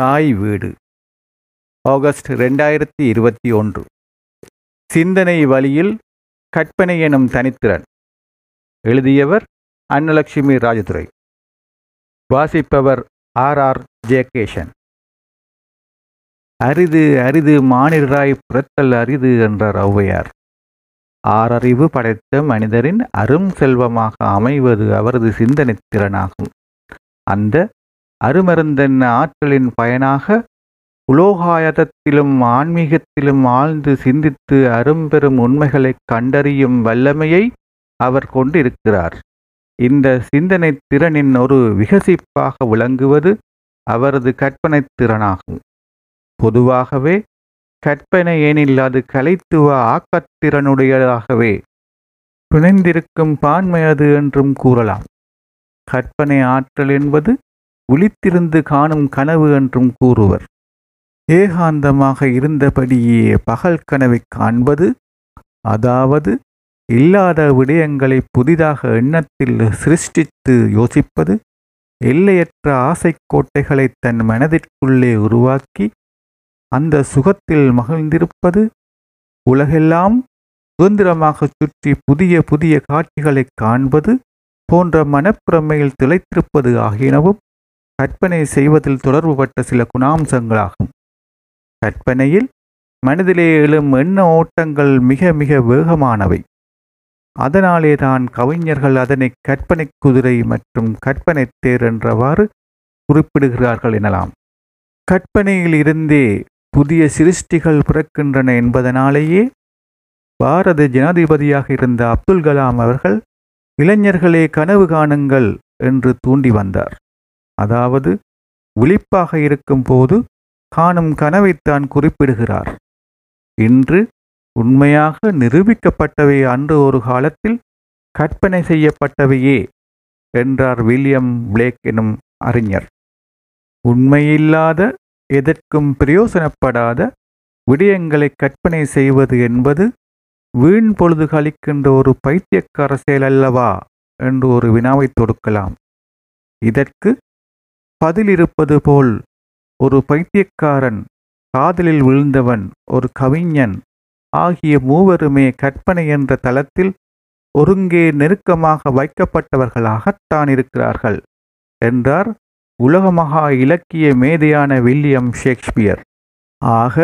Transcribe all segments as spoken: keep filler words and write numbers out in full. தாய் வீடு ஆகஸ்ட் ரெண்டாயிரத்தி இருபத்தி ஒன்று. சிந்தனை வழியில் கற்பனை எனும் தனித்திறன். எழுதியவர் அன்னலட்சுமி ராஜதுரை. வாசிப்பவர் ஆர் ஆர் ஜெயகேஷன். அரிது அரிது மானிடராய் புறத்தல் அரிது என்றார் ஔவையார். ஆறறிவு படைத்த மனிதரின் அரும் செல்வமாக அமைவது அவரது சிந்தனை திறனாகும். அந்த அருமருந்தன் ஆற்றலின் பயனாக உலோகாயதத்திலும் ஆன்மீகத்திலும் ஆழ்ந்து சிந்தித்து அரும்பெரும் உண்மைகளை கண்டறியும் வல்லமையை அவர் கொண்டிருக்கிறார். இந்த சிந்தனை திறனின் ஒரு விகசிப்பாக விளங்குவது அவரது கற்பனை திறனாகும். பொதுவாகவே கற்பனை ஏனில் அது கலைத்துவ ஆக்கத்திறனுடையதாகவே பிணைந்திருக்கும் பான்மை அது என்றும் கூறலாம். கற்பனை ஆற்றல் என்பது விழித்திருந்து காணும் கனவு என்றும் கூறுவர். ஏகாந்தமாக இருந்தபடியே பகல் கனவை காண்பது, அதாவது இல்லாத விடயங்களை புதிதாக எண்ணத்தில் சிருஷ்டித்து யோசிப்பது, எல்லையற்ற ஆசைக்கோட்டைகளை தன் மனதிற்குள்ளே உருவாக்கி அந்த சுகத்தில் மகிழ்ந்திருப்பது, உலகெல்லாம் சுதந்திரமாக சுற்றி புதிய புதிய காட்சிகளை காண்பது போன்ற மனப்பிரமையில் திளைத்திருப்பது ஆகியனவும் கற்பனை செய்வதில் தொடர்புபட்ட சில குணாம்சங்களாகும். கற்பனையில் மனதிலே எழும் எண்ண ஓட்டங்கள் மிக மிக வேகமானவை. அதனாலே தான் கவிஞர்கள் அதனை கற்பனை குதிரை மற்றும் கற்பனை தேர் என்றவாறு குறிப்பிடுகிறார்கள் எனலாம். கற்பனையில் இருந்தே புதிய சிருஷ்டிகள் பிறக்கின்றன என்பதனாலேயே பாரத ஜனாதிபதியாக இருந்த அப்துல் கலாம் அவர்கள் இளைஞர்களே கனவு காணுங்கள் என்று தூண்டி வந்தார். அதாவது விழிப்பாக இருக்கும் போது காணும் கனவைத்தான் குறிப்பிடுகிறார். இன்று உண்மையாக நிரூபிக்கப்பட்டவை அன்று ஒரு காலத்தில் கற்பனை செய்யப்பட்டவையே என்றார் வில்லியம் பிளேக் எனும் அறிஞர். உண்மையில்லாத, எதற்கும் பிரயோசனப்படாத விடயங்களை கற்பனை செய்வது என்பது வீண் பொழுது கழிக்கின்ற ஒரு பைத்தியக்கார செயல் அல்லவா என்று ஒரு வினாவை தொடுக்கலாம். இதற்கு பதிலிருப்பது போல் ஒரு பைத்தியக்காரன், காதலில் விழுந்தவன், ஒரு கவிஞன் ஆகிய மூவருமே கற்பனை என்ற தளத்தில் ஒருங்கே நெருக்கமாக வைக்கப்பட்டவர்களாகத்தான் இருக்கிறார்கள் என்றார் உலகமகா இலக்கிய மேதையான வில்லியம் ஷேக்ஸ்பியர். ஆக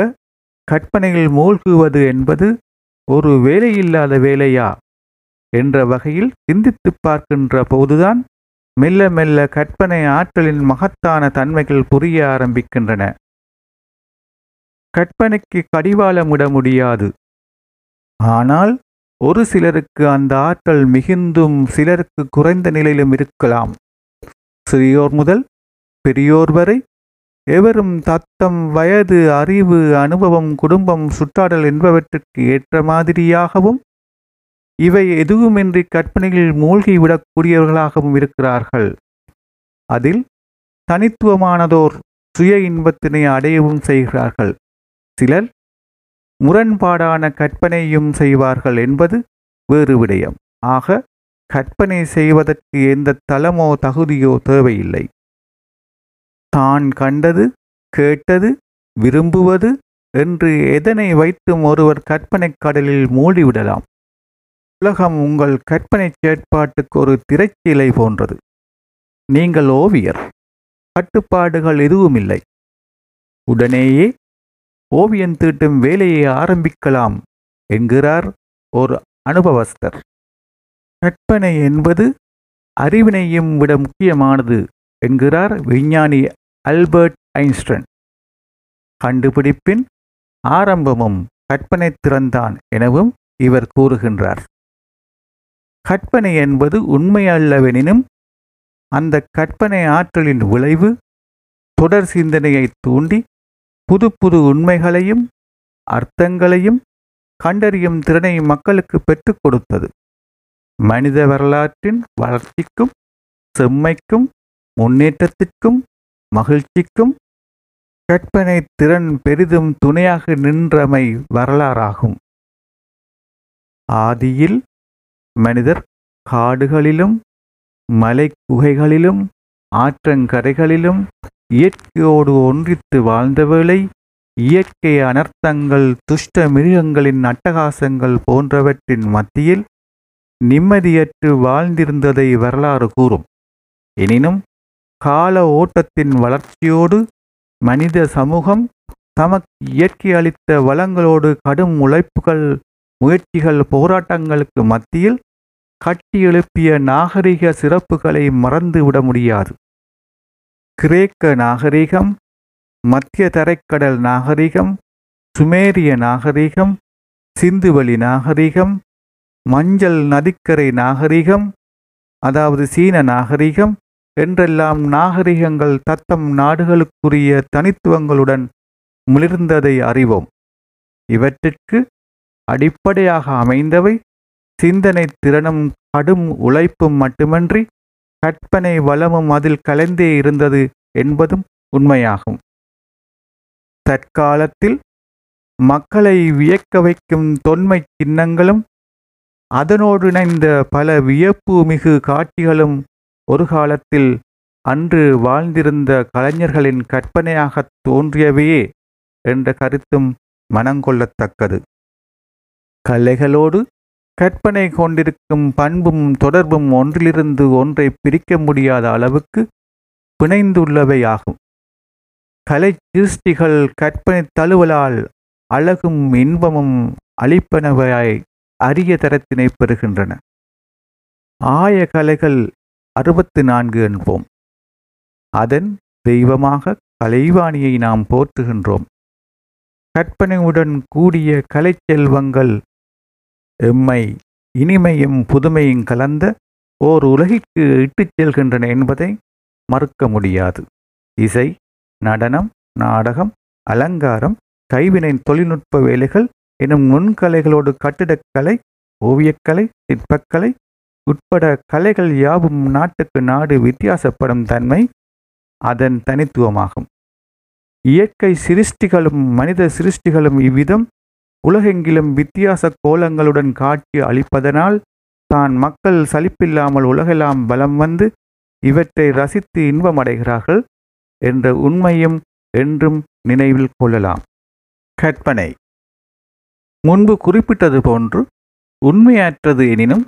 கற்பனையில் மூழ்குவது என்பது ஒரு வேலையில்லாத வேலையா என்ற வகையில் சிந்தித்து பார்க்கின்ற போதுதான் மெல்ல மெல்ல கற்பனை ஆற்றலின் மகத்தான தன்மைகள் புரிய ஆரம்பிக்கின்றன. கற்பனைக்கு கடிவாளமிட முடியாது. ஆனால் ஒரு சிலருக்கு அந்த ஆற்றல் மிகுந்தும் சிலருக்கு குறைந்த நிலையிலும் இருக்கலாம். சிறியோர் முதல் பெரியோர் வரை எவரும் தத்தம் வயது, அறிவு, அனுபவம், குடும்பம், சுற்றாடல் என்பவற்றிற்கு ஏற்ற மாதிரியாகவும் இவை எதுவுமின்றி கற்பனையில் மூழ்கிவிடக்கூடியவர்களாகவும் இருக்கிறார்கள். அதில் தனித்துவமானதோர் சுய இன்பத்தினை அடையவும் செய்கிறார்கள். சிலர் முரண்பாடான கற்பனையும் செய்வார்கள் என்பது வேறு விடயம். ஆக கற்பனை செய்வதற்கு எந்த தளமோ தகுதியோ தேவையில்லை. தான் கண்டது, கேட்டது, விரும்புவது என்று எதனை வைத்தும் ஒருவர் கற்பனை கடலில் மூழ்கிவிடலாம். உலகம் உங்கள் கற்பனை செயற்பாட்டுக்கு ஒரு திரைச்சீலை போன்றது. நீங்கள் ஓவியர். கட்டுப்பாடுகள் எதுவுமில்லை. உடனேயே ஓவியம் தீட்டும் வேலையை ஆரம்பிக்கலாம் என்கிறார் ஒரு அனுபவஸ்தர். கற்பனை என்பது அறிவினையும் விட முக்கியமானது என்கிறார் விஞ்ஞானி அல்பர்ட் ஐன்ஸ்டீன். கண்டுபிடிப்பின் ஆரம்பமும் கற்பனை திறன்தான் எனவும் இவர் கூறுகின்றார். கற்பனை என்பது உண்மை அல்லவெனினும் அந்த கற்பனை ஆற்றலின் விளைவு தொடர் சிந்தனையை தூண்டி புது புது உண்மைகளையும் அர்த்தங்களையும் கண்டறியும் திறனை மக்களுக்கு பெற்றுக் கொடுத்தது. மனித வரலாற்றின் வளர்ச்சிக்கும் செம்மைக்கும் முன்னேற்றத்திற்கும் மகிழ்ச்சிக்கும் கற்பனை திறன் பெரிதும் துணையாக நின்றமை வரலாறாகும். ஆதியில் மனிதர் காடுகளிலும் மலை குகைகளிலும் ஆற்றங்கரைகளிலும் இயற்கையோடு ஒன்றித்து வாழ்ந்தவளை இயற்கை அனர்த்தங்கள், துஷ்ட மிருகங்களின் அட்டகாசங்கள் போன்றவற்றின் மத்தியில் நிம்மதியற்று வாழ்ந்திருந்ததை வரலாறு கூறும். எனினும் கால ஓட்டத்தின் வளர்ச்சியோடு மனித சமூகம் தமக்கு இயற்கை அளித்த வளங்களோடு கடும் உழைப்புகள், முயற்சிகள், போராட்டங்களுக்கு மத்தியில் கட்டியெழுப்பிய நாகரிக சிறப்புகளை மறந்துவிட முடியாது. கிரேக்க நாகரிகம், மத்திய தரைக்கடல் நாகரிகம், சுமேரிய நாகரிகம், சிந்துவெளி நாகரிகம், மஞ்சள் நதிக்கரை நாகரிகம், அதாவது சீன நாகரிகம் என்றெல்லாம் நாகரிகங்கள் தத்தம் நாடுகளுக்குரிய தனித்துவங்களுடன் முளிர்ந்ததை அறிவோம். இவற்றிற்கு அடிப்படையாக அமைந்தவை சிந்தனை திறனும் கடும் உழைப்பும் மட்டுமன்றி கற்பனை வளமும் அதில் கலந்தே இருந்தது என்பதும் உண்மையாகும். தற்காலத்தில் மக்களை வியக்க வைக்கும் தொன்மை சின்னங்களும் அதனோடு இணைந்த பல வியப்பு மிகு காட்சிகளும் ஒரு காலத்தில் அன்று வாழ்ந்திருந்த கலைஞர்களின் கற்பனையாகத் தோன்றியவையே என்ற கருத்தும் மனங்கொள்ளத்தக்கது. கலைகளோடு கற்பனை கொண்டிருக்கும் பண்பும் தொடர்பும் ஒன்றிலிருந்து ஒன்றை பிரிக்க முடியாத அளவுக்கு பிணைந்துள்ளவையாகும். கலை சிருஷ்டிகள் கற்பனை தழுவலால் அழகும் இன்பமும் அளிப்பனவையாய் அரிய தரத்தினை பெறுகின்றன. ஆய கலைகள் அறுபத்து நான்கு என்போம். அதன் தெய்வமாக கலைவாணியை நாம் போற்றுகின்றோம். கற்பனையுடன் கூடிய கலை செல்வங்கள் எம்மை இனிமையும் புதுமையும் கலந்த ஓர் உலகிற்கு இட்டுச் செல்கின்றன என்பதை மறுக்க முடியாது. இசை, நடனம், நாடகம், அலங்காரம், கைவினை தொழில்நுட்ப வேலைகள் எனும் நுண்கலைகளோடு கட்டிடக்கலை, ஓவியக்கலை, சிற்பக்கலை உட்பட கலைகள் யாவும் நாட்டுக்கு நாடு வித்தியாசப்படும் தன்மை அதன் தனித்துவமாகும். இயற்கை சிருஷ்டிகளும் மனித சிருஷ்டிகளும் இவ்விதம் உலகெங்கிலும் வித்தியாச கோலங்களுடன் காட்சி அளிப்பதனால் தான் மக்கள் சலிப்பில்லாமல் உலகெல்லாம் பலம் வந்து இவற்றை ரசித்து இன்பமடைகிறார்கள் என்ற உண்மையும் என்றும் நினைவில் கொள்ளலாம். கற்பனை முன்பு குறிப்பிட்டது போன்று உண்மையற்றது எனினும்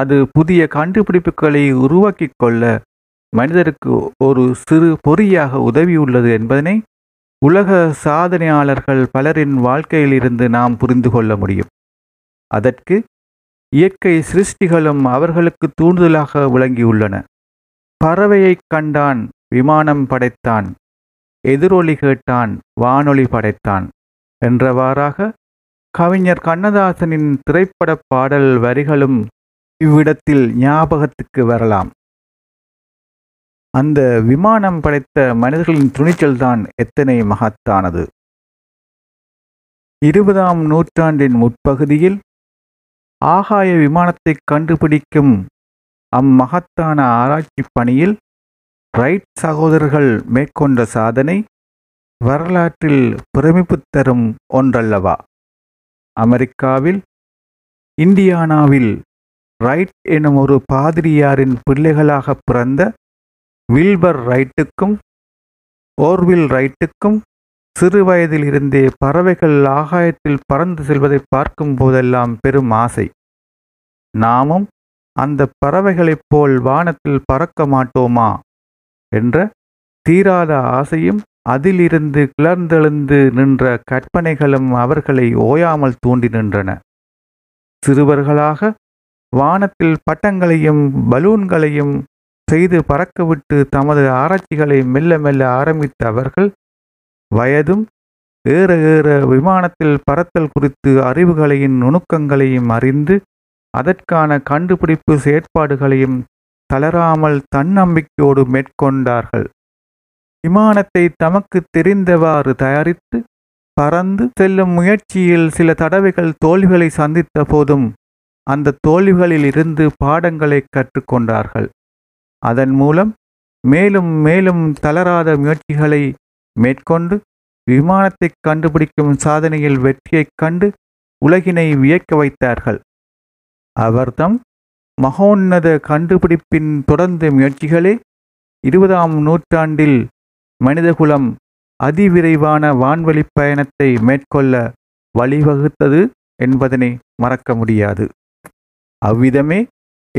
அது புதிய கண்டுபிடிப்புகளை உருவாக்கி கொள்ள மனிதருக்கு ஒரு சிறு பொறியாக உதவியுள்ளது என்பதனை உலக சாதனையாளர்கள் பலரின் வாழ்க்கையிலிருந்து நாம் புரிந்து கொள்ள முடியும். அதற்கு இயற்கை சிருஷ்டிகளும் அவர்களுக்கு தூண்டுதலாக விளங்கியுள்ளன. பறவையை கண்டான், விமானம் படைத்தான், எதிரொலி கேட்டான், வானொலி படைத்தான் என்றவாறாக கவிஞர் கண்ணதாசனின் திரைப்பட பாடல் வரிகளும் இவ்விடத்தில் ஞாபகத்துக்கு வரலாம். அந்த விமானம் படைத்த மனிதர்களின் துணிச்சல்தான் எத்தனை மகத்தானது. இருபதாம் நூற்றாண்டின் முற்பகுதியில் ஆகாய விமானத்தை கண்டுபிடிக்கும் அம்மகத்தான ஆராய்ச்சி பணியில் ரைட் சகோதரர்கள் மேற்கொண்ட சாதனை வரலாற்றில் பெருமிப்பு தரும் ஒன்றல்லவா? அமெரிக்காவில் இண்டியானாவில் ரைட் எனும் ஒரு பாதிரியாரின் பிள்ளைகளாக பிறந்த வில்பர் ரைட்டுக்கும் ஓர்வில் ரைட்டுக்கும் சிறு வயதிலிருந்தே பறவைகள் ஆகாயத்தில் பறந்து செல்வதை பார்க்கும் போதெல்லாம் பெரும் ஆசை. நாமும் அந்த பறவைகளைப் போல் வானத்தில் பறக்க மாட்டோமா என்ற தீராத ஆசையும் அதிலிருந்து கிளர்ந்தெழுந்து நின்ற கற்பனைகளும் அவர்களை ஓயாமல் தூண்டி நின்றன. சிறுவர்களாக வானத்தில் பட்டங்களையும் பலூன்களையும் செய்து பறக்கவிட்டு தமது ஆராய்ச்சிகளை மெல்ல மெல்ல ஆரம்பித்த அவர்கள் வயதும் ஏற ஏற விமானத்தில் பறத்தல் குறித்து அறிவுகளையும் நுணுக்கங்களையும் அறிந்து அதற்கான கண்டுபிடிப்பு செயற்பாடுகளையும் தளராமல் தன்னம்பிக்கையோடு மேற்கொண்டார்கள். விமானத்தை தமக்கு தெரிந்தவாறு தயாரித்து பறந்து செல்லும் முயற்சியில் சில தடவைகள் தோல்விகளை சந்தித்த போதும் அந்த தோல்விகளில் இருந்து பாடங்களை கற்றுக்கொண்டார்கள். அதன் மூலம் மேலும் மேலும் தளராத முயற்சிகளை மேற்கொண்டு விமானத்தை கண்டுபிடிக்கும் சாதனையில் வெற்றியைக் கண்டு உலகினை வியக்க வைத்தார்கள். அவர்தம் மகோன்னத கண்டுபிடிப்பின் தொடர்ந்து முயற்சிகளே இருபதாம் நூற்றாண்டில் மனிதகுலம் அதிவிரைவான வான்வழி பயணத்தை மேற்கொள்ள வழிவகுத்தது என்பதனை மறக்க முடியாது. அவ்விதமே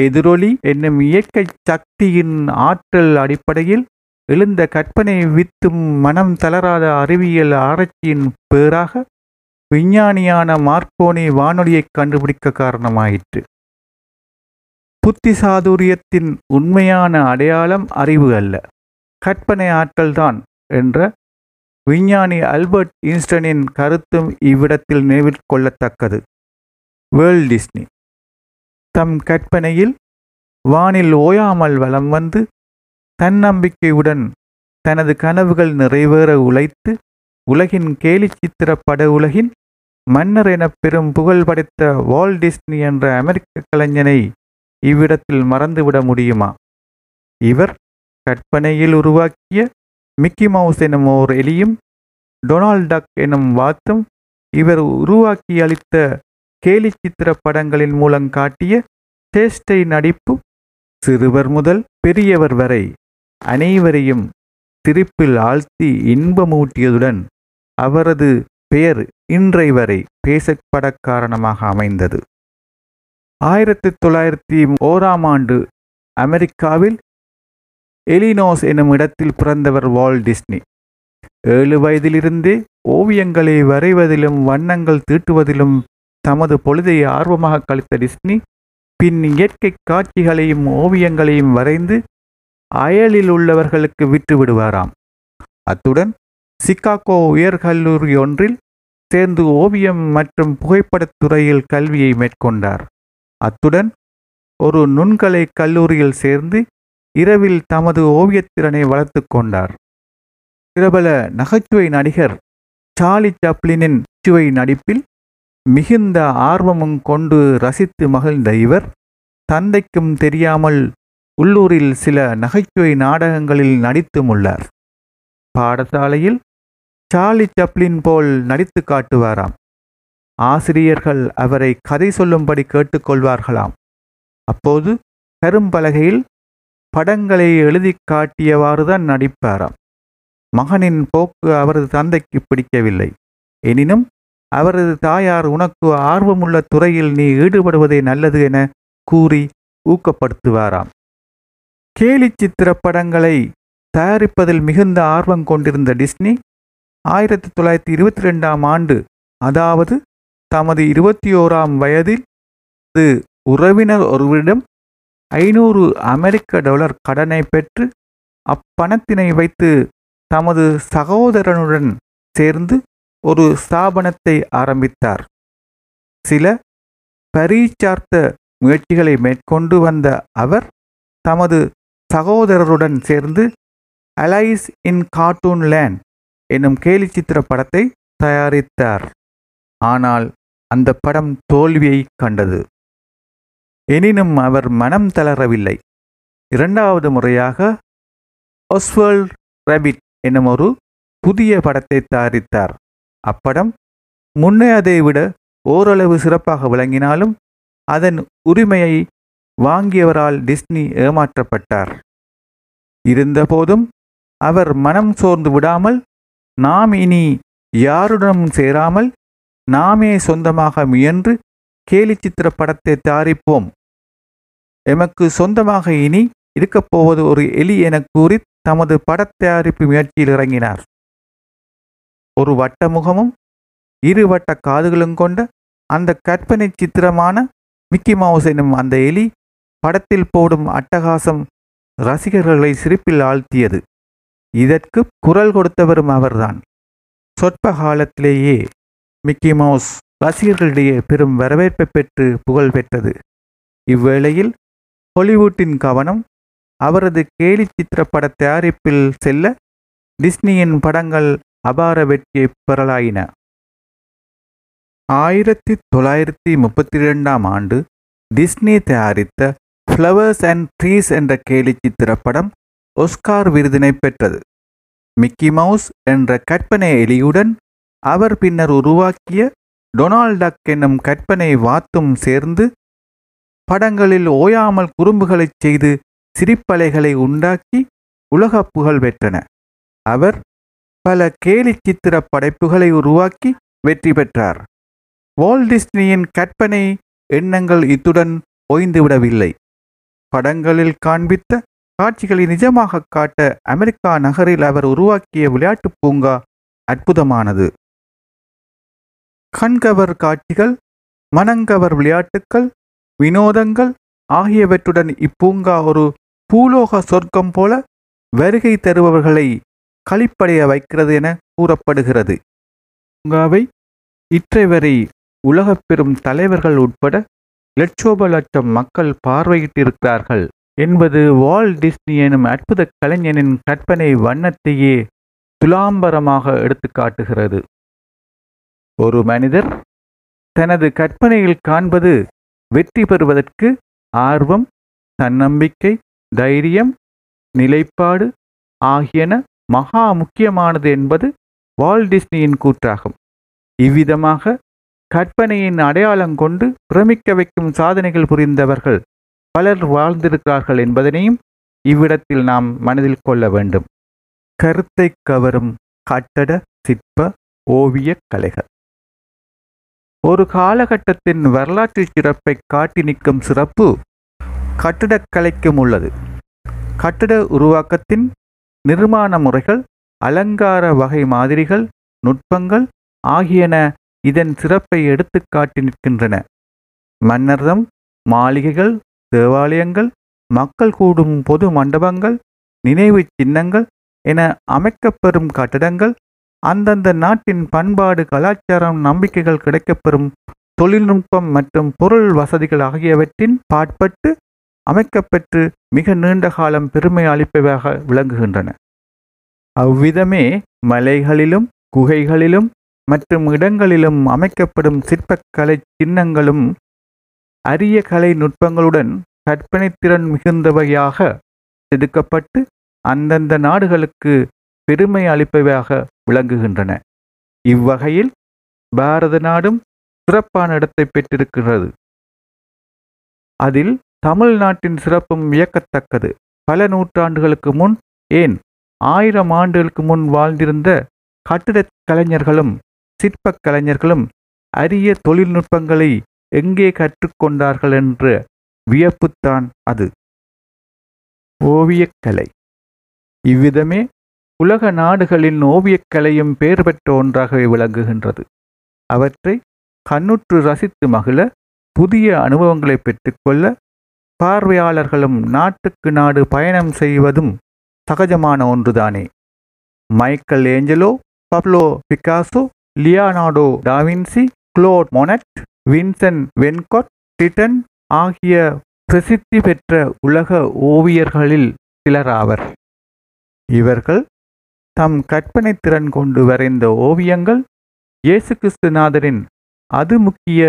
எதிரொலி என்னும் இயற்கை சக்தியின் ஆற்றல் அடிப்படையில் எழுந்த கற்பனை வித்தும் மனம் தளராத அறிவியல் ஆராய்ச்சியின் பேராக விஞ்ஞானியான மார்க்கோனி வானொலியை கண்டுபிடிக்க காரணமாயிற்று. புத்தி சாதுரியத்தின் உண்மையான அடையாளம் அறிவு அல்ல, கற்பனை ஆற்றல்தான் என்ற விஞ்ஞானி அல்பர்ட் ஐன்ஸ்டீனின் கருத்தும் இவ்விடத்தில் நினைவில் கொள்ளத்தக்கது. வால்ட் டிஸ்னி தம் கற்பனையில் வானில் ஓயாமல் வலம் வந்து தன்னம்பிக்கையுடன் தனது கனவுகள் நிறைவேற உழைத்து உலகின் கேலிச்சித்திர பட உலகின் மன்னர் என பெரும் புகழ் படைத்த வால்ட் டிஸ்னி என்ற அமெரிக்க கலைஞனை இவ்விடத்தில் மறந்துவிட முடியுமா? இவர் கற்பனையில் உருவாக்கிய மிக்கி மவுஸ் எனும் ஓர் எலியும் டொனால்டக் எனும் வாத்தும் இவர் உருவாக்கி அளித்த கேலிச்சித்திர படங்களின் மூலம் காட்டிய சேஷ்டை நடிப்பு சிறுவர் முதல் பெரியவர் வரை அனைவரையும் சிரிப்பில் ஆழ்த்தி இன்பமூட்டியதுடன் அவரது பெயர் இன்றை வரை பேசப்பட காரணமாக அமைந்தது. ஆயிரத்தி தொள்ளாயிரத்தி ஓராம் ஆண்டு அமெரிக்காவில் எலினோஸ் எனும் இடத்தில் பிறந்தவர் வால்ட் டிஸ்னி. ஏழு வயதிலிருந்தே ஓவியங்களை வரைவதிலும் வண்ணங்கள் தீட்டுவதிலும் தமது பொழுதை ஆர்வமாக கழித்த டிஸ்னி பின் இயற்கை காட்சிகளையும் ஓவியங்களையும் வரைந்து அயலில் உள்ளவர்களுக்கு விற்றுவிடுவாராம். அத்துடன் சிகாகோ உயர்கல்லூரி ஒன்றில் சேர்ந்து ஓவியம் மற்றும் புகைப்படத்துறையில் கல்வியை மேற்கொண்டார். அத்துடன் ஒரு நுண்கலை கல்லூரியில் சேர்ந்து இரவில் தமது ஓவியத்திறனை வளர்த்து கொண்டார். பிரபல நகைச்சுவை நடிகர் சார்லி சாப்ளினின் நகைச்சுவை நடிப்பில் மிகுந்த ஆர்வமும் கொண்டு ரசித்து மகிழ்ந்த இவர் தந்தைக்கும் தெரியாமல் உள்ளூரில் சில நகைச்சுவை நாடகங்களில் நடித்தும் உள்ளார். பாடசாலையில் சார்லி சாப்ளின் போல் நடித்து காட்டுவாராம். ஆசிரியர்கள் அவரை கதை சொல்லும்படி கேட்டுக்கொள்வார்களாம். அப்போது கரும்பலகையில் படங்களை எழுதி காட்டியவாறுதான் நடிப்பாராம். மகனின் போக்கு அவரது தந்தைக்கு பிடிக்கவில்லை. எனினும் அவரது தாயார் உனக்கு ஆர்வமுள்ள துறையில் நீ ஈடுபடுவதே நல்லது என கூறி ஊக்கப்படுத்துவாராம். கேலிச்சித்திர படங்களை தயாரிப்பதில் மிகுந்த ஆர்வம் கொண்டிருந்த டிஸ்னி ஆயிரத்தி தொள்ளாயிரத்தி இருபத்தி ரெண்டாம் ஆண்டு, அதாவது தமது இருபத்தி ஓராம் வயதில் உறவினர் ஒருவரிடம் ஐநூறு அமெரிக்க டாலர் கடனை பெற்று அப்பணத்தினை வைத்து தமது சகோதரனுடன் சேர்ந்து ஒரு ஸ்தாபனத்தை ஆரம்பித்தார். சில பரீட்சார்த்த முயற்சிகளை மேற்கொண்டு வந்த அவர் தமது சகோதரருடன் சேர்ந்து அலைஸ் இன் கார்ட்டூன் லேண்ட் என்னும் கேலிச்சித்திர படத்தை தயாரித்தார். ஆனால் அந்த படம் தோல்வியை கண்டது. எனினும் அவர் மனம் தளரவில்லை. இரண்டாவது முறையாக ஒஸ்வர்ல்ட் ரபிட் என்னும் ஒரு புதிய படத்தை தயாரித்தார். அப்படம் முன்னையதை விட ஓரளவு சிறப்பாக விளங்கினாலும் அதன் உரிமையை வாங்கியவரால் டிஸ்னி ஏமாற்றப்பட்டார். இருந்தபோதும் அவர் மனம் சோர்ந்து விடாமல் நாம் இனி யாருடனும் சேராமல் நாமே சொந்தமாக முயன்று கேலிச்சித்திர படத்தை தயாரிப்போம், எமக்கு சொந்தமாக இனி இருக்கப் போவது ஒரு எலி என கூறி தமது படத் தயாரிப்பு முயற்சியில் இறங்கினார். ஒரு வட்டமுகமும் இரு வட்ட காதுகளும் கொண்ட அந்த கற்பனை சித்திரமான மிக்கி மவுஸ் எனும் அந்த எலி படத்தில் போடும் அட்டகாசம் ரசிகர்களை சிரிப்பில் ஆழ்த்தியது. இதற்கு குரல் கொடுத்தவரும் அவர்தான். சொற்ப காலத்திலேயே மிக்கி மவுஸ் ரசிகர்களிடையே பெரும் வரவேற்பை பெற்று புகழ் பெற்றது. இவ்வேளையில் ஹாலிவுட்டின் கவனம் அவரது கேலிச்சித்திர பட தயாரிப்பில் செல்ல டிஸ்னியின் படங்கள் அபார வெற்றியை பெறலாயின. ஆயிரத்தி தொள்ளாயிரத்தி முப்பத்தி இரண்டாம் ஆண்டு டிஸ்னி தயாரித்த ஃப்ளவர்ஸ் அண்ட் ட்ரீஸ் என்ற கேலிச்சித்திர படம் ஒஸ்கார் விருதினை பெற்றது. மிக்கி மவுஸ் என்ற கற்பனை எலியுடன் அவர் பின்னர் உருவாக்கிய டொனால்டக் என்னும் கற்பனை வாத்தும் சேர்ந்து படங்களில் ஓயாமல் குறும்புகளைச் செய்து சிரிப்பலைகளை உண்டாக்கி உலக புகழ் பெற்றன. அவர் பல கேலி சித்திர படைப்புகளை உருவாக்கி வெற்றி பெற்றார். வால்ட் டிஸ்னியின் கற்பனை எண்ணங்கள் இத்துடன் ஓய்ந்துவிடவில்லை. படங்களில் காண்பித்த காட்சிகளை நிஜமாக காட்ட அமெரிக்கா நகரில் அவர் உருவாக்கிய விளையாட்டு பூங்கா அற்புதமானது. கண்கவர் காட்சிகள், மனங்கவர் விளையாட்டுக்கள், வினோதங்கள் ஆகியவற்றுடன் இப்பூங்கா ஒரு பூலோக சொர்க்கம் போல வருகை தருபவர்களை களிப்படைய வைக்கிறது என கூறப்படுகிறது. பூங்காவை இற்றைவரை உலகப் பெரும் தலைவர்கள் உட்பட லட்சோப லட்சம் மக்கள் பார்வையிட்டிருக்கிறார்கள் என்பது வால்ட் டிஸ்னி எனும் அற்புத கலைஞனின் கற்பனை வண்ணத்தையே துலாம்பரமாக எடுத்து காட்டுகிறது. ஒரு மனிதர் தனது கற்பனையில் காண்பது வெற்றி பெறுவதற்கு ஆர்வம், தன்னம்பிக்கை, தைரியம், நிலைப்பாடு ஆகியன மகா முக்கியமானது என்பது வால்ட் டிஸ்னியின் கூற்றாகும். இவ்விதமாக கற்பனையின் அடையாளம் கொண்டு பிரமிக்க வைக்கும் சாதனைகள் புரிந்தவர்கள் பலர் வாழ்ந்திருக்கிறார்கள் என்பதனையும் இவ்விடத்தில் நாம் மனதில் கொள்ள வேண்டும். கருத்தை கவரும் கட்டட சிற்ப ஓவிய கலைகள் ஒரு காலகட்டத்தின் வரலாற்று சிறப்பை காட்டி நிற்கும் சிறப்பு கட்டடக்கலைக்கும் உள்ளது. கட்டட உருவாக்கத்தின் நிர்மாண முறைகள், அலங்கார வகை மாதிரிகள், நுட்பங்கள் ஆகியன இதன் சிறப்பை எடுத்து காட்டி நிற்கின்றன. மன்னர்தம் மாளிகைகள், தேவாலயங்கள், மக்கள் கூடும் பொது மண்டபங்கள், நினைவு சின்னங்கள் என அமைக்கப்பெறும் கட்டடங்கள் அந்தந்த நாட்டின் பண்பாடு, கலாச்சாரம், நம்பிக்கைகள், கிடைக்கப்பெறும் தொழில்நுட்பம் மற்றும் பொருள் வசதிகள் ஆகியவற்றின் பாற்பட்டு அமைக்கப்பெற்று மிக நீண்ட காலம் பெருமை அளிப்பவையாக விளங்குகின்றன. அவ்விதமே மலைகளிலும் குகைகளிலும் மற்றும் இடங்களிலும் அமைக்கப்படும் சிற்பக்கலை சின்னங்களும் அரிய கலை நுட்பங்களுடன் கற்பனைத்திறன் மிகுந்தவையாக செதுக்கப்பட்டு அந்தந்த நாடுகளுக்கு பெருமை அளிப்பவையாக விளங்குகின்றன. இவ்வகையில் பாரத நாடும் சிறப்பான இடத்தை பெற்றிருக்கிறது. அதில் தமிழ்நாட்டின் சிறப்பும் வியக்கத்தக்கது. பல நூற்றாண்டுகளுக்கு முன், ஏன் ஆயிரம் ஆண்டுகளுக்கு முன் வாழ்ந்திருந்த கட்டிடக் கலைஞர்களும் சிற்பக் கலைஞர்களும் அரிய தொழில்நுட்பங்களை எங்கே கற்றுக்கொண்டார்கள் என்று வியப்புத்தான் அது. ஓவியக்கலை இவ்விதமே உலக நாடுகளின் ஓவியக்கலையும் பெயர் பெற்ற ஒன்றாகவே விளங்குகின்றது. அவற்றை கண்ணுற்று ரசித்து மகிழ, புதிய அனுபவங்களை பெற்றுக்கொள்ள பார்வையாளர்களும் நாட்டுக்கு நாடு பயணம் செய்வதும் சகஜமான ஒன்றுதானே. Michael Angelo, Pablo Picasso, Leonardo da Vinci, Claude Monet, Vincent van Gogh, Titian ஆகிய பிரசித்தி பெற்ற உலக ஓவியர்களில் சிலராவர். இவர்கள் தம் கற்பனை திறன் கொண்டு வரைந்த ஓவியங்கள் இயேசு கிறிஸ்துநாதரின் அது முக்கிய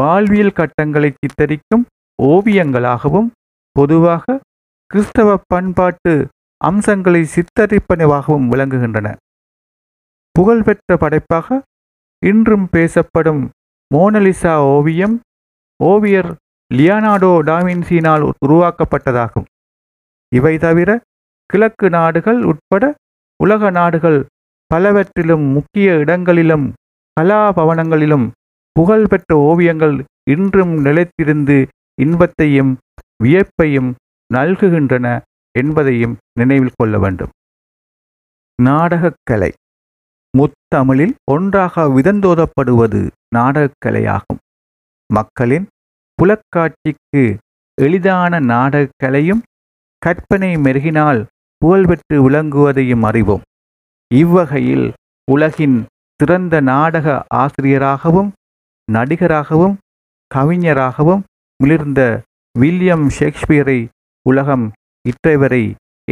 வாழ்வியல் கட்டங்களை சித்தரிக்கும் ஓவியங்களாகவும், பொதுவாக கிறிஸ்தவ பண்பாட்டு அம்சங்களை சித்தரிப்பனவாகவும் விளங்குகின்றன. புகழ்பெற்ற படைப்பாக இன்றும் பேசப்படும் மோனலிசா ஓவியம் ஓவியர் லியோனார்டோ டாவின்சியினால் உருவாக்கப்பட்டதாகும். இவை தவிர கிழக்கு நாடுகள் உட்பட உலக நாடுகள் பலவற்றிலும் முக்கிய இடங்களிலும் கலாபவனங்களிலும் புகழ்பெற்ற ஓவியங்கள் இன்றும் நிலைத்திருந்து இன்பத்தையும் வியப்பையும் நல்குகின்றன என்பதையும் நினைவில் கொள்ள வேண்டும். நாடகக்கலை முத்தமிழில் ஒன்றாக விதந்தோதப்படுவது நாடகக்கலையாகும். மக்களின் புலக்காட்சிக்கு எளிதான நாடகக்கலையும் கற்பனை மெருகினால் புகழ்பெற்று விளங்குவதையும் அறிவோம். இவ்வகையில் உலகின் சிறந்த நாடக ஆசிரியராகவும் நடிகராகவும் கவிஞராகவும் மிளிர்ந்த வில்லியம் ஷேக்ஸ்பியரை உலகம் இற்றைவரை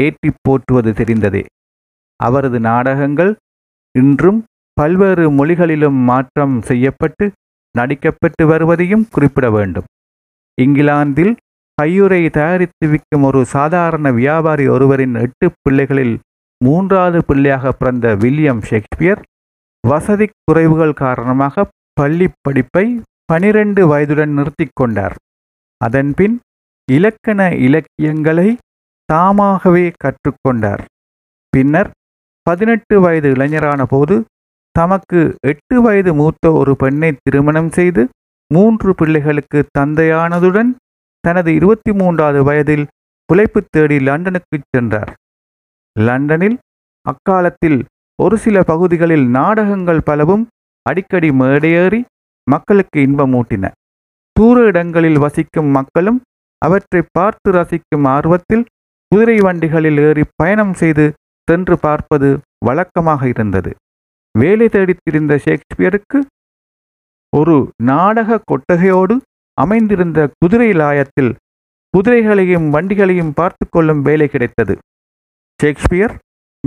ஏற்றி போற்றுவது தெரிந்ததே. அவரது நாடகங்கள் இன்றும் பல்வேறு மொழிகளிலும் மாற்றம் செய்யப்பட்டு நடிக்கப்பட்டு வருவதையும் குறிப்பிட வேண்டும். இங்கிலாந்தில் கையுறை தயாரித்து விற்கும் ஒரு சாதாரண வியாபாரி ஒருவரின் எட்டு பிள்ளைகளில் மூன்றாவது பிள்ளையாக பிறந்த வில்லியம் ஷேக்ஸ்பியர் வசதி குறைவுகள் காரணமாக பள்ளி படிப்பை பனிரெண்டு வயதுடன் நிறுத்தி கொண்டார். அதன்பின் இலக்கண இலக்கியங்களை தாமாகவே கற்றுக்கொண்டார். பின்னர் பதினெட்டு வயது இளைஞரான போது தமக்கு எட்டு வயது மூத்த ஒரு பெண்ணை திருமணம் செய்து மூன்று பிள்ளைகளுக்கு தந்தையானதுடன் தனது இருபத்தி மூன்றாவது வயதில் உழைப்பு தேடி லண்டனுக்கு சென்றார். லண்டனில் அக்காலத்தில் ஒரு சில பகுதிகளில் நாடகங்கள் பலவும் அடிக்கடி மேடையேறி மக்களுக்கு இன்பமூட்டின. தூர இடங்களில் வசிக்கும் மக்களும் அவற்றை பார்த்து ரசிக்கும் ஆர்வத்தில் குதிரை வண்டிகளில் ஏறி பயணம் செய்து சென்று பார்ப்பது வழக்கமாக இருந்தது. வேலை தேடித்திருந்த ஷேக்ஸ்பியருக்கு ஒரு நாடக கொட்டகையோடு அமைந்திருந்த குதிரை லாயத்தில் குதிரைகளையும் வண்டிகளையும் பார்த்து கொள்ளும் வேலை கிடைத்தது. ஷேக்ஸ்பியர்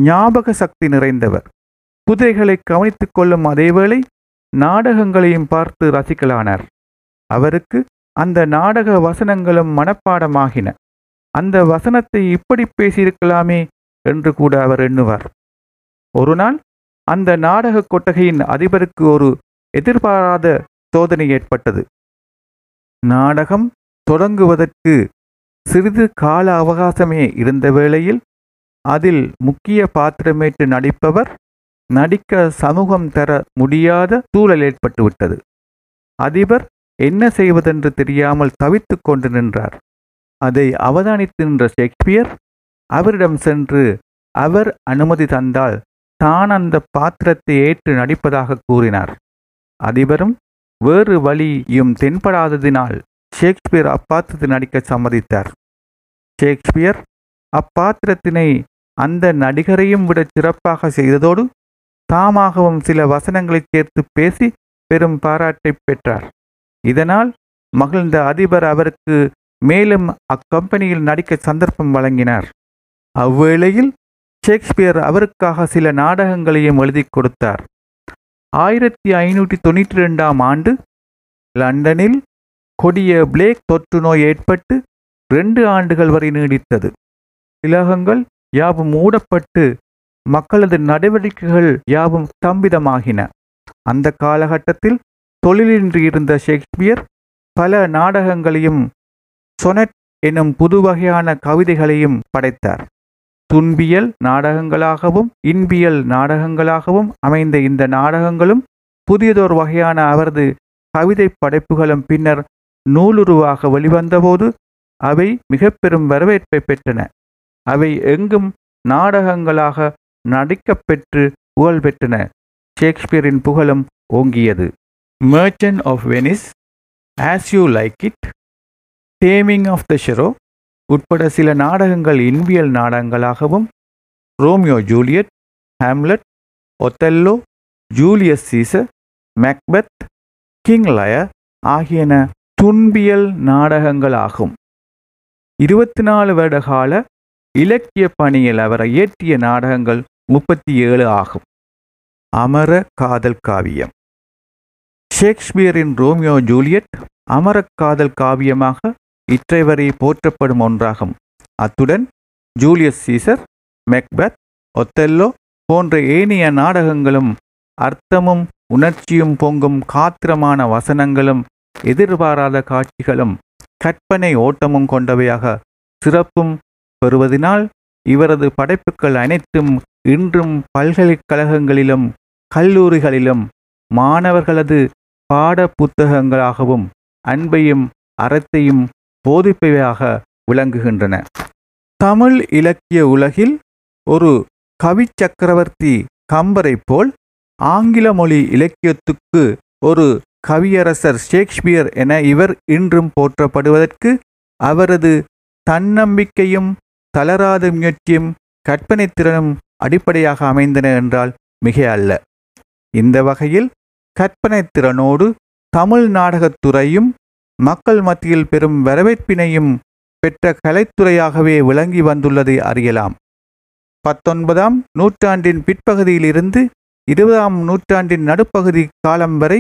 ஞாபக சக்தி நிறைந்தவர். குதிரைகளை கவனித்து கொள்ளும் அதேவேளை நாடகங்களையும் பார்த்து ரசிக்கலானார். அவருக்கு அந்த நாடக வசனங்களும் மனப்பாடமாகின. அந்த வசனத்தை இப்படி பேசியிருக்கலாமே என்று கூட அவர் எண்ணுவார். ஒரு நாள் அந்த நாடக கொட்டகையின் அதிபருக்கு ஒரு எதிர்பாராத சோதனை ஏற்பட்டது. நாடகம் தொடங்குவதற்கு சிறிது கால அவகாசமே இருந்த வேளையில் அதில் முக்கிய பாத்திரமேற்று நடிப்பவர் நடிக்க சமூகம் தர முடியாத சூழல் ஏற்பட்டுவிட்டது. அதிபர் என்ன செய்வதென்று தெரியாமல் தவித்து கொண்டு நின்றார். அதை அவதானித்து நின்ற ஷேக்ஸ்பியர் அவரிடம் சென்று அவர் அனுமதி தந்தால் தான் அந்த பாத்திரத்தை ஏற்று நடிப்பதாக கூறினார். அதிபரும் வேறு வழியும் தென்படாததினால் ஷேக்ஸ்பியர் அப்பாத்திரத்தை நடிக்க சம்மதித்தார். ஷேக்ஸ்பியர் அப்பாத்திரத்தினை அந்த நடிகரையும் விட சிறப்பாக செய்ததோடு தாமாகவும் சில வசனங்களை சேர்த்து பேசி பெரும் பாராட்டை பெற்றார். இதனால் மகிழ்ந்த அதிபர் அவருக்கு மேலும் அக்கம்பெனியில் நடிக்க சந்தர்ப்பம் வழங்கினார். அவ்வேளையில் ஷேக்ஸ்பியர் அவருக்காக சில நாடகங்களையும் எழுதி கொடுத்தார். ஆயிரத்தி ஐநூற்றி தொண்ணூற்றி ரெண்டாம் ஆண்டு லண்டனில் கொடிய பிளேக் தொற்று நோய் ஏற்பட்டு ரெண்டு ஆண்டுகள் வரை நீடித்தது. திலகங்கள் யாவும் மூடப்பட்டு மக்களது நடவடிக்கைகள் யாவும் ஸ்தம்பிதமாகின. அந்த காலகட்டத்தில் தொழிலின்றி இருந்த ஷேக்ஸ்பியர் பல நாடகங்களையும் சொனட் எனும் புது வகையான கவிதைகளையும் படைத்தார். துன்பியல் நாடகங்களாகவும் இன்பியல் நாடகங்களாகவும் அமைந்த இந்த நாடகங்களும் புதியதோர் வகையான அவரது கவிதை படைப்புகளும் பின்னர் நூலுருவாக வெளிவந்தபோது அவை மிக பெரும் வரவேற்பை பெற்றன. அவை எங்கும் நாடகங்களாக நடிக்கப்பெற்று புகழ் பெற்றன. ஷேக்ஸ்பியரின் புகழும் ஓங்கியது. Merchant of Venice, As You Like It, Taming of the Shrew உட்பட சில நாடகங்கள் இன்பியல் நாடகங்களாகவும் Romeo Juliet, Hamlet, Othello, Julius Caesar, Macbeth, King Lear ஆகியன துன்பியல் நாடகங்களாகும். இருபத்தி நாலு வருட கால இலக்கிய பணியில் அவர் இயற்றிய நாடகங்கள் முப்பத்தி ஏழு ஆகும். அமர காதல் காவியம். ஷேக்ஸ்பியரின் ரோமியோ ஜூலியட் அமர காதல் காவியமாக இற்றைவரை போற்றப்படும் ஒன்றாகும். அத்துடன் ஜூலியஸ் சீசர், மேக்பெத், ஒத்தெல்லோ போன்ற ஏனைய நாடகங்களும் அர்த்தமும் உணர்ச்சியும் பொங்கும் காத்திரமான வசனங்களும் எதிர்பாராத காட்சிகளும் கற்பனை ஓட்டமும் கொண்டவையாக சிறப்பும் பெறுவதனால் இவரது படைப்புகள் அனைத்தும் இன்றும் பல்கலைக்கழகங்களிலும் கல்லூரிகளிலும் மாணவர்களது பாட புத்தகங்களாகவும் அன்பையும் அறத்தையும் போதிப்பவையாக விளங்குகின்றன. தமிழ் இலக்கிய உலகில் ஒரு கவி சக்கரவர்த்தி கம்பரை போல் ஆங்கில மொழி இலக்கியத்துக்கு ஒரு கவியரசர் ஷேக்ஸ்பியர் என இவர் இன்றும் போற்றப்படுவதற்கு அவரது தன்னம்பிக்கையும் தளராத முயற்சியும் கற்பனைத்திறனும் அடிப்படையாக அமைந்தன என்றால் மிக அல்ல. இந்த வகையில் கற்பனைத்திறனோடு தமிழ் நாடகத்துறையும் மக்கள் மத்தியில் பெரும் வரவேற்பினையும் பெற்ற கலைத்துறையாகவே விளங்கி வந்துள்ளதை அறியலாம். பத்தொன்பதாம் நூற்றாண்டின் பிற்பகுதியிலிருந்து இருபதாம் நூற்றாண்டின் நடுப்பகுதி காலம் வரை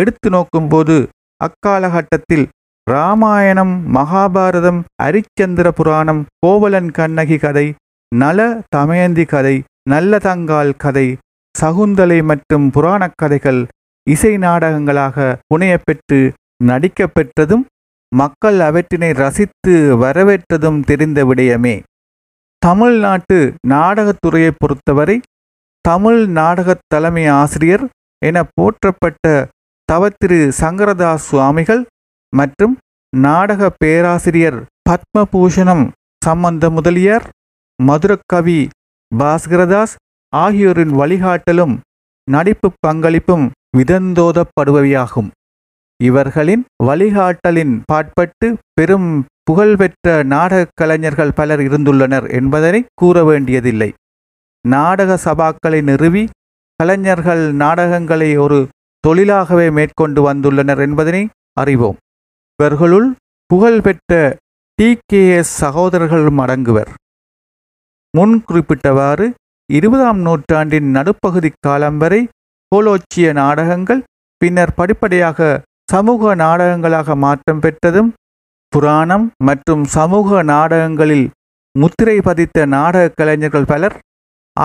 எடுத்து நோக்கும்போது அக்காலகட்டத்தில் இராமாயணம், மகாபாரதம், அரிச்சந்திர புராணம், கோவலன் கண்ணகி கதை, நல தமயந்தி கதை, நல்ல தங்கால் கதை, சகுந்தலை மற்றும் புராணக் கதைகள் இசை நாடகங்களாக புனையப்பெற்று நடிக்கப்பெற்றதும் மக்கள் அவற்றினை ரசித்து வரவேற்றதும் தெரிந்த விடயமே. தமிழ்நாட்டு நாடகத்துறையை பொறுத்தவரை தமிழ் நாடகத் தலைமை ஆசிரியர் என போற்றப்பட்ட தவ திரு சங்கரதாஸ் சுவாமிகள் மற்றும் நாடக பேராசிரியர் பத்மபூஷணம் சம்பந்த முதலியார், மதுரக்கவி பாஸ்கரதாஸ் ஆகியோரின் வழிகாட்டலும் நடிப்பு பங்களிப்பும் விதந்தோதப்படுபவையாகும். இவர்களின் வழிகாட்டலின் பாட்பட்டு பெரும் புகழ்பெற்ற நாடக கலைஞர்கள் பலர் இருந்துள்ளனர் என்பதனை கூற வேண்டியதில்லை. நாடக சபாக்களை நிறுவி கலைஞர்கள் நாடகங்களை ஒரு தொழிலாகவே மேற்கொண்டு வந்துள்ளனர் என்பதனை அறிவோம். இவர்களுள் புகழ்பெற்ற டி கேஎஸ் சகோதரர்களும் அடங்குவர். முன் குறிப்பிட்டவாறு இருபதாம் நூற்றாண்டின் நடுப்பகுதி காலம் வரை கோலோச்சிய நாடகங்கள் பின்னர் படிப்படியாக சமூக நாடகங்களாக மாற்றம் பெற்றதும், புராணம் மற்றும் சமூக நாடகங்களில் முத்திரை பதித்த நாடக கலைஞர்கள் பலர்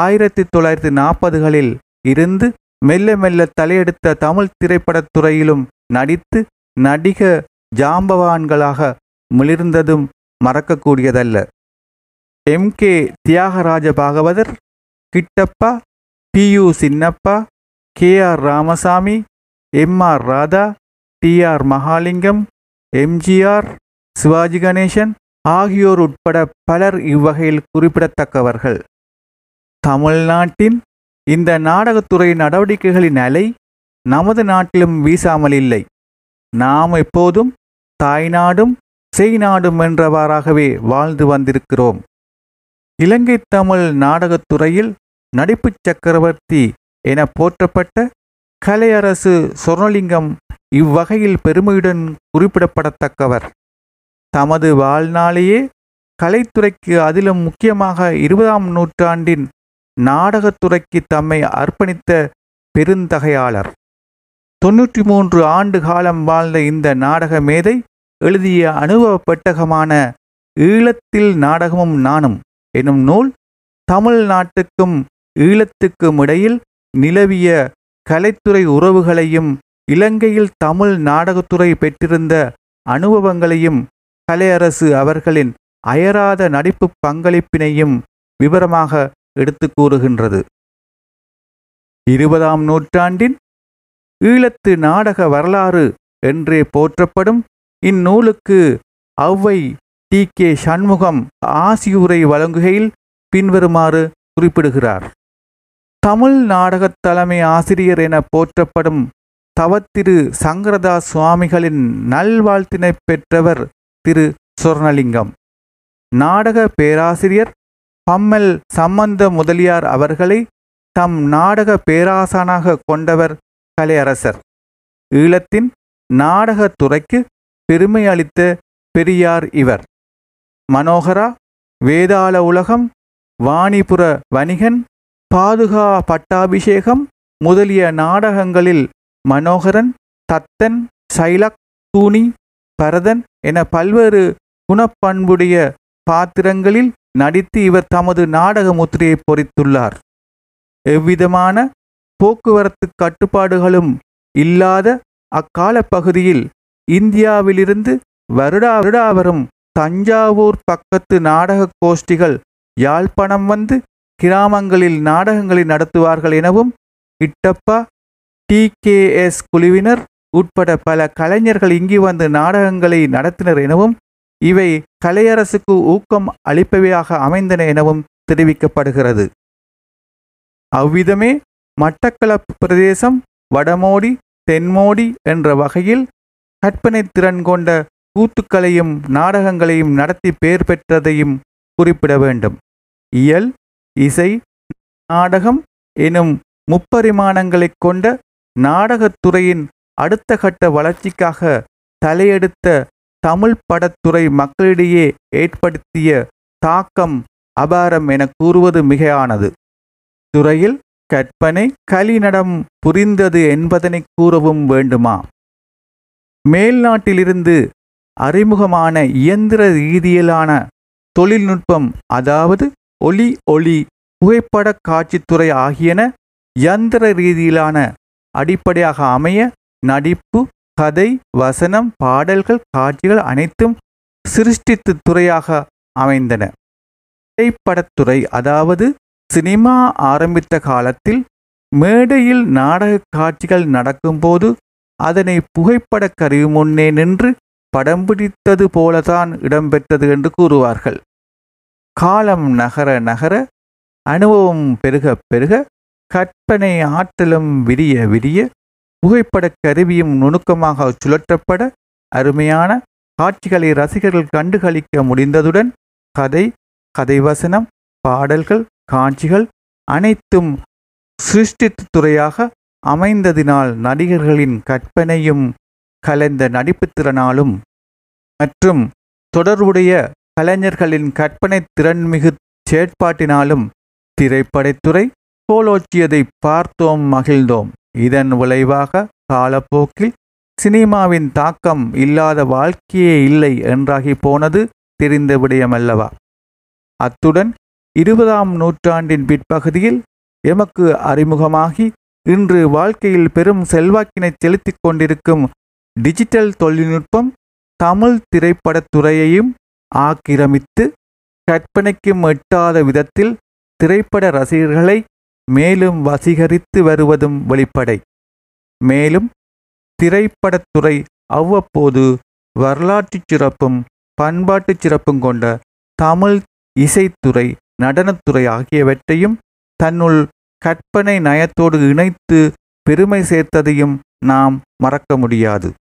ஆயிரத்தி தொள்ளாயிரத்தி நாற்பதுகளில் இருந்து மெல்ல மெல்ல தலையெடுத்த தமிழ் திரைப்படத்துறையிலும் நடித்து நடிக ஜாம்பவான்களாக மிளிர்ந்ததும் மறக்கக்கூடியதல்ல. எம் கே தியாகராஜ பாகவதர், கிட்டப்பா, பியூ Chinnappa, K R Ramasamy, M R Radha, D R Mahalingam, MGR, Sivaji Ganesan ஆகியோர் உட்பட பலர் இவ்வகையில் குறிப்பிடத்தக்கவர்கள். தமிழ்நாட்டின் இந்த நாடகத்துறை நடவடிக்கைகளின் அலை நமது நாட்டிலும் வீசாமல் இல்லை. நாம் எப்போதும் தாய்நாடும் செய்நாடும் என்றவாறாகவே வாழ்ந்து வந்திருக்கிறோம். இலங்கை தமிழ் நாடகத்துறையில் நடிப்பு சக்கரவர்த்தி என போற்றப்பட்ட கலையரசு சொர்ணலிங்கம் இவ்வகையில் பெருமையுடன் குறிப்பிடப்படத்தக்கவர். தமது வாழ்நாளையே கலைத்துறைக்கு, அதிலும் முக்கியமாக இருபதாம் நூற்றாண்டின் நாடகத்துறைக்கு தம்மை அர்ப்பணித்த பெருந்தகையாளர். தொன்னூற்றி மூன்று ஆண்டு காலம் வாழ்ந்த இந்த நாடக மேதை எழுதிய அனுபவ பெட்டகமான ஈழத்தில் நாடகமும் நானும் எனும் நூல் தமிழ்நாட்டுக்கும் ஈழத்துக்கும் இடையில் நிலவிய கலைத்துறை உறவுகளையும் இலங்கையில் தமிழ் நாடகத்துறை பெற்றிருந்த அனுபவங்களையும் கலையரசு அவர்களின் அயராத நடிப்பு பங்களிப்பினையும் விவரமாக எடுத்து கூறுகின்றது. இருபதாம் நூற்றாண்டின் ஈழத்து நாடக வரலாறு என்றே போற்றப்படும் இந்நூலுக்கு ஒளவை டி கே சண்முகம் ஆசியுரை வழங்குகையில் பின்வருமாறு குறிப்பிடுகிறார். தமிழ் நாடகத் தலைமை ஆசிரியர் என போற்றப்படும் தவ திரு சங்கரதாஸ் சுவாமிகளின் நல்வாழ்த்தினை பெற்றவர் திரு சொர்ணலிங்கம். நாடக பேராசிரியர் பம்மல் சம்பந்த முதலியார் அவர்களை தம் நாடக பேராசானாக கொண்டவர் கலையரசர். ஈழத்தின் நாடகத்துறைக்கு பெருமை அளித்த பெரியார் இவர். மனோகரா, வேதாள உலகம், வாணிபுர வணிகன், பாதுகா பட்டாபிஷேகம் முதலிய நாடகங்களில் மனோகரன், தத்தன், சைலக், தூணி, பரதன் என பல்வேறு குணப்பண்புடைய பாத்திரங்களில் நடித்து இவர் தமது நாடக முத்திரையை பொறித்துள்ளார். எவ்விதமான போக்குவரத்து கட்டுப்பாடுகளும் இல்லாத அக்கால பகுதியில் இந்தியாவிலிருந்து வருடா வருடா வரும் தஞ்சாவூர் பக்கத்து நாடக கோஷ்டிகள் யாழ்ப்பாணம் வந்து கிராமங்களில் நாடகங்களை நடத்துவார்கள் எனவும் கிட்டப்பா, டி கே எஸ் குழுவினர் உட்பட பல கலைஞர்கள் இங்கு வந்து நாடகங்களை நடத்தினர் எனவும் இவை கலையரசுக்கு ஊக்கம் அளிப்பவையாக அமைந்தன எனவும் தெரிவிக்கப்படுகிறது. அவ்விதமே மட்டக்களப்பு பிரதேசம் வடமோடி தென்மோடி என்ற வகையில் கற்பனை திறன் கொண்ட கூத்துக்களையும் நாடகங்களையும் நடத்தி பெயர் பெற்றதையும் குறிப்பிட வேண்டும். இயல், இசை, நாடகம் எனும் முப்பரிமாணங்களை கொண்ட நாடகத்துறையின் அடுத்த கட்ட வளர்ச்சிக்காக தலையெடுத்த தமிழ் படத்துறை மக்களிடையே ஏற்படுத்திய தாக்கம் அபாரம் என கூறுவது மிகையானது. துறையில் கற்பனை கலிநடம் புரிந்தது என்பதனை கூறவும் வேண்டுமா? மேல்நாட்டிலிருந்து அறிமுகமான இயந்திர ரீதியிலான தொழில்நுட்பம், அதாவது ஒலி ஒளி புகைப்பட காட்சித்துறை ஆகியன யந்திர ரீதியிலான அடிப்படையாக அமைய நடிப்பு, கதை, வசனம், பாடல்கள், காட்சிகள் அனைத்தும் சிருஷ்டித்து துறையாக அமைந்தன. திரைப்படத்துறை, அதாவது சினிமா ஆரம்பித்த காலத்தில் மேடையில் நாடக காட்சிகள் நடக்கும்போது அதனை புகைப்பட கருவி முன்னே நின்று படம் பிடித்தது போலதான் இடம்பெற்றது என்று கூறுவார்கள். காலம் நகர நகர அனுபவம் பெருக பெருக கற்பனை ஆற்றலும் விரிய விரிய புகைப்படக் கருவியும் நுணுக்கமாக சுழற்றப்பட அருமையான காட்சிகளை ரசிகர்கள் கண்டுகளிக்க முடிந்ததுடன் கதை, கதைவசனம், பாடல்கள், காட்சிகள் அனைத்தும் சிருஷ்டித் துறையாக அமைந்ததினால் நடிகர்களின் கற்பனையும் கலந்த நடிப்புத்திறனாலும் மற்றும் தொடர்புடைய கலைஞர்களின் கற்பனை திறன்மிகு செயற்பாட்டினாலும் திரைப்படத்துறை கோலோச்சியதை பார்த்தோம், மகிழ்ந்தோம். இதன் விளைவாக காலப்போக்கில் சினிமாவின் தாக்கம் இல்லாத வாழ்க்கையே இல்லை என்றாகி போனது தெரிந்த விடயமல்லவா? அத்துடன் இருபதாம் நூற்றாண்டின் பிற்பகுதியில் எமக்கு அறிமுகமாகி இன்று வாழ்க்கையில் பெரும் செல்வாக்கினை செலுத்திக் கொண்டிருக்கும் டிஜிட்டல் தொழில்நுட்பம் தமிழ் திரைப்படத்துறையையும் ஆக்கிரமித்து கற்பனைக்கும் எட்டாத விதத்தில் திரைப்பட ரசிகர்களை மேலும் வசீகரித்து வருவதும் வெளிப்படை. மேலும் திரைப்படத்துறை அவ்வப்போது வரலாற்றுச் சிறப்பும் பண்பாட்டுச் சிறப்பும் கொண்ட தமிழ் இசைத்துறை, நடனத்துறை ஆகியவற்றையும் தன்னுள் கற்பனை நயத்தோடு இணைத்து பெருமை சேர்த்ததையும் நாம் மறக்க முடியாது.